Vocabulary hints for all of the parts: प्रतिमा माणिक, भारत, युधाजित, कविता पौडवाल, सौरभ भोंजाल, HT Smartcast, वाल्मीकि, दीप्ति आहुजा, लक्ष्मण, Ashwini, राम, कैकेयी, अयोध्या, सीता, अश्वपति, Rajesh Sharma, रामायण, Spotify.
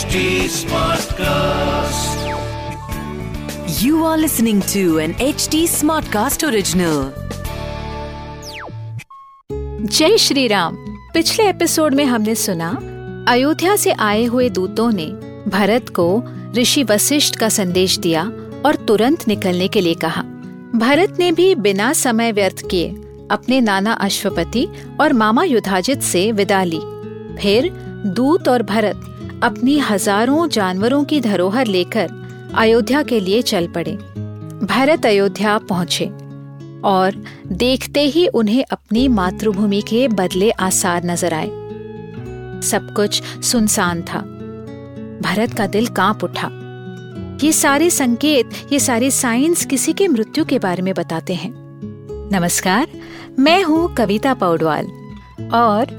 HT Smartcast. You are listening to an HT Smartcast original. जय श्री राम। पिछले episode में हमने सुना अयोध्या से आए हुए दूतों ने भरत को ऋषि वशिष्ठ का संदेश दिया और तुरंत निकलने के लिए कहा। भरत ने भी बिना समय व्यर्थ किए अपने नाना अश्वपति और मामा युधाजित से विदा ली। फिर दूत और भरत अपनी हजारों जानवरों की धरोहर लेकर अयोध्या के लिए चल पड़े। भरत अयोध्या पहुँचे और देखते ही उन्हें अपनी मातृभूमि के बदले आसार नजर आए। सब कुछ सुनसान था। भरत का दिल कांप उठा। ये सारे संकेत, ये सारे साइंस किसी के मृत्यु के बारे में बताते हैं। नमस्कार, मैं हूँ कविता पौडवाल और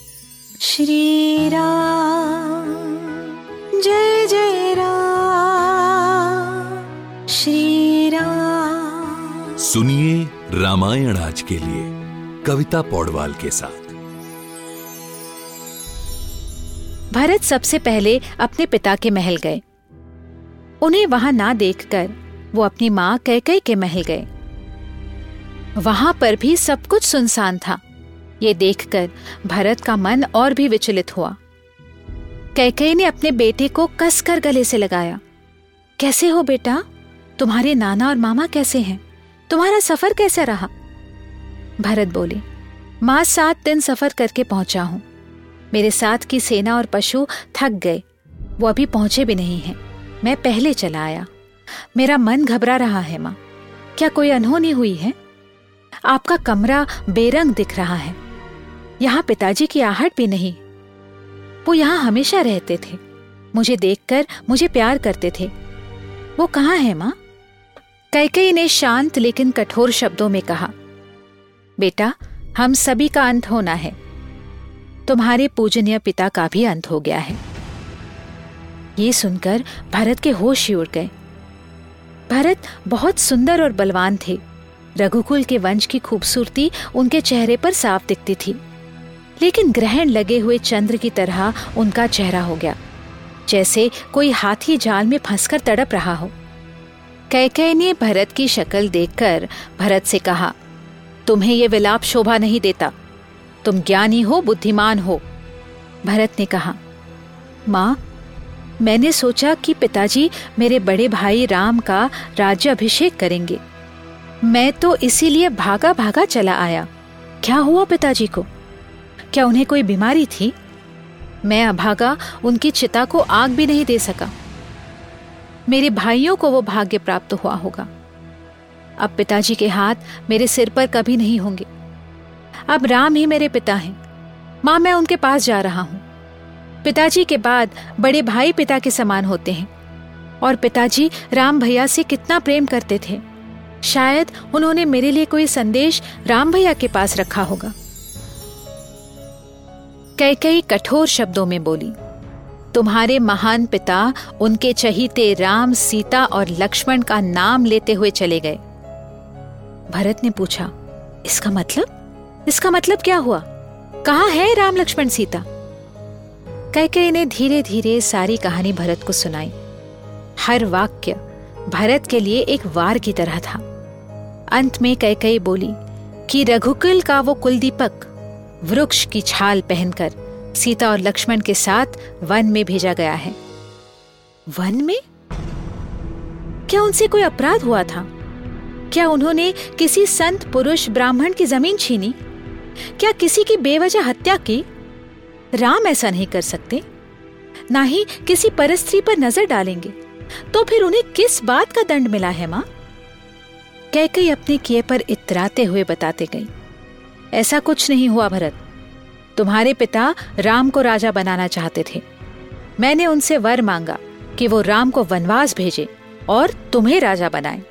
श्री राम जय जय राम, श्री राम। सुनिए रामायण आज के लिए कविता पौडवाल के साथ। भरत सबसे पहले अपने पिता के महल गए। उन्हें वहां ना देखकर वो अपनी माँ कैकेयी के महल गए। वहां पर भी सब कुछ सुनसान था। ये देखकर भरत का मन और भी विचलित हुआ। कैकेयी ने अपने बेटे को कसकर गले से लगाया। कैसे हो बेटा, तुम्हारे नाना और मामा कैसे हैं, तुम्हारा सफर कैसा रहा? भरत बोले, माँ 7 दिन सफर करके पहुंचा हूँ। मेरे साथ की सेना और पशु थक गए, वो अभी पहुंचे भी नहीं हैं। मैं पहले चला आया। मेरा मन घबरा रहा है माँ, क्या कोई अनहोनी हुई है? आपका कमरा बेरंग दिख रहा है, यहाँ पिताजी की आहट भी नहीं। वो यहाँ हमेशा रहते थे, मुझे देखकर मुझे प्यार करते थे। वो कहाँ है माँ? कैकेयी ने शांत लेकिन कठोर शब्दों में कहा, बेटा हम सभी का अंत होना है, तुम्हारे पूजनीय पिता का भी अंत हो गया है। ये सुनकर भरत के होश ही उड़ गए। भरत बहुत सुंदर और बलवान थे। रघुकुल के वंश की खूबसूरती उनके चेहरे पर साफ दिखती थी, लेकिन ग्रहण लगे हुए चंद्र की तरह उनका चेहरा हो गया, जैसे कोई हाथी जाल में फंसकर तड़प रहा हो। कैकेयी ने भरत की शक्ल देखकर भरत से कहा, तुम्हें यह विलाप शोभा नहीं देता, तुम ज्ञानी हो, बुद्धिमान हो। भरत ने कहा, माँ मैंने सोचा कि पिताजी मेरे बड़े भाई राम का राज्याभिषेक करेंगे, मैं तो इसीलिए भागा भागा चला आया। क्या हुआ पिताजी को? क्या उन्हें कोई बीमारी थी? मैं अभागा उनकी चिता को आग भी नहीं दे सका। मेरे भाइयों को वो भाग्य प्राप्त हुआ होगा। अब पिताजी के हाथ मेरे सिर पर कभी नहीं होंगे। अब राम ही मेरे पिता हैं। माँ मैं उनके पास जा रहा हूँ। पिताजी के बाद बड़े भाई पिता के समान होते हैं और पिताजी राम भैया से कितना प्रेम करते थे। शायद उन्होंने मेरे लिए कोई संदेश राम भैया के पास रखा होगा। कैकेयी कठोर शब्दों में बोली, तुम्हारे महान पिता उनके चहीते राम, सीता और लक्ष्मण का नाम लेते हुए चले गए। भरत ने पूछा, इसका मतलब क्या हुआ? कहाँ है राम, लक्ष्मण, सीता? कैकेयी ने धीरे धीरे सारी कहानी भरत को सुनाई। हर वाक्य भरत के लिए एक वार की तरह था। अंत में कैकेयी बोली कि रघुकुल का वो कुलदीपक वृक्ष की छाल पहनकर सीता और लक्ष्मण के साथ वन में भेजा गया है। वन में? क्या उनसे कोई अपराध हुआ था? क्या उन्होंने किसी संत पुरुष ब्राह्मण की जमीन छीनी? क्या किसी की बेवजह हत्या की? राम ऐसा नहीं कर सकते, ना ही किसी परस्त्री पर नजर डालेंगे। तो फिर उन्हें किस बात का दंड मिला है माँ? कैकेयी अपने किए पर इतराते हुए बताते गई। ऐसा कुछ नहीं हुआ भरत, तुम्हारे पिता राम को राजा बनाना चाहते थे। मैंने उनसे वर मांगा कि वो राम को वनवास भेजे और तुम्हें राजा बनाए।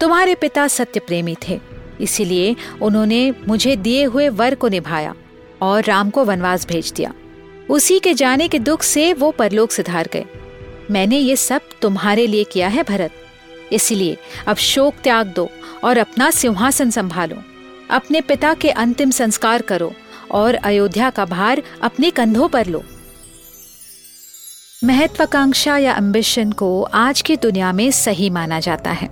तुम्हारे पिता सत्यप्रेमी थे, इसीलिए उन्होंने मुझे दिए हुए वर को निभाया और राम को वनवास भेज दिया। उसी के जाने के दुख से वो परलोक सिधार गए। मैंने ये सब तुम्हारे लिए किया है भरत, इसलिए अब शोक त्याग दो और अपना सिंहासन संभालो। अपने पिता के अंतिम संस्कार करो और अयोध्या का भार अपने कंधों पर लो। महत्वाकांक्षा या एम्बिशन को आज की दुनिया में सही माना जाता है।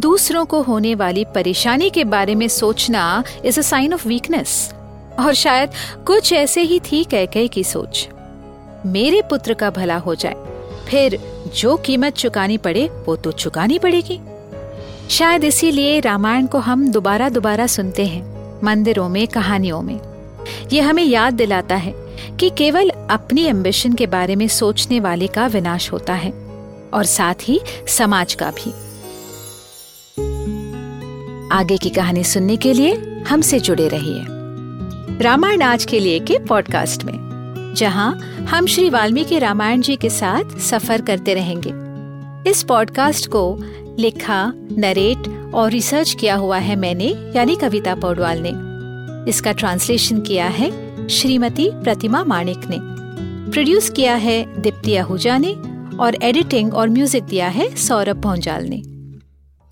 दूसरों को होने वाली परेशानी के बारे में सोचना is a sign of weakness, और शायद कुछ ऐसे ही थी कैकेयी की सोच। मेरे पुत्र का भला हो जाए, फिर जो कीमत चुकानी पड़े वो तो चुकानी पड़ेगी। शायद इसीलिए रामायण को हम दोबारा दोबारा सुनते हैं, मंदिरों में, कहानियों में। ये हमें याद दिलाता है कि केवल अपनी एम्बिशन के बारे में सोचने वाले का विनाश होता है और साथ ही समाज का भी। आगे की कहानी सुनने के लिए हमसे जुड़े रहिए रामायण आज के लिए के पॉडकास्ट में, जहां हम श्री वाल्मीकि रामायण जी के साथ सफर करते रहेंगे। इस पॉडकास्ट को लिखा, नरेट और रिसर्च किया हुआ है मैंने, यानी कविता पौडवाल ने। इसका ट्रांसलेशन किया है श्रीमती प्रतिमा माणिक ने। प्रोड्यूस किया है दीप्ति आहुजा ने और एडिटिंग और म्यूजिक दिया है सौरभ भोंजाल ने।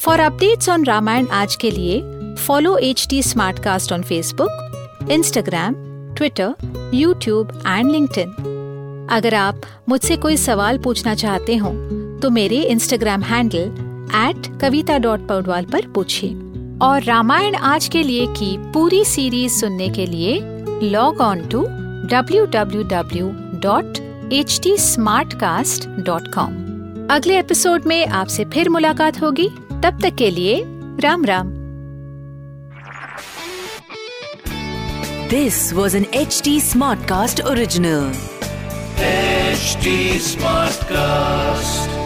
फॉर अपडेट्स ऑन रामायण आज के लिए follow HT Smartcast on Facebook, Instagram, Twitter, YouTube and LinkedIn. अगर आप मुझसे कोई सवाल पूछना चाहते हो तो मेरे इंस्टाग्राम हैंडल @kavita.podwal पर पूछिए। और रामायण आज के लिए की पूरी सीरीज सुनने के लिए लॉग ऑन टू www.htsmartcast.com। अगले एपिसोड में आपसे फिर मुलाकात होगी। तब तक के लिए राम राम। This was an HT Smartcast original. HT Smartcast।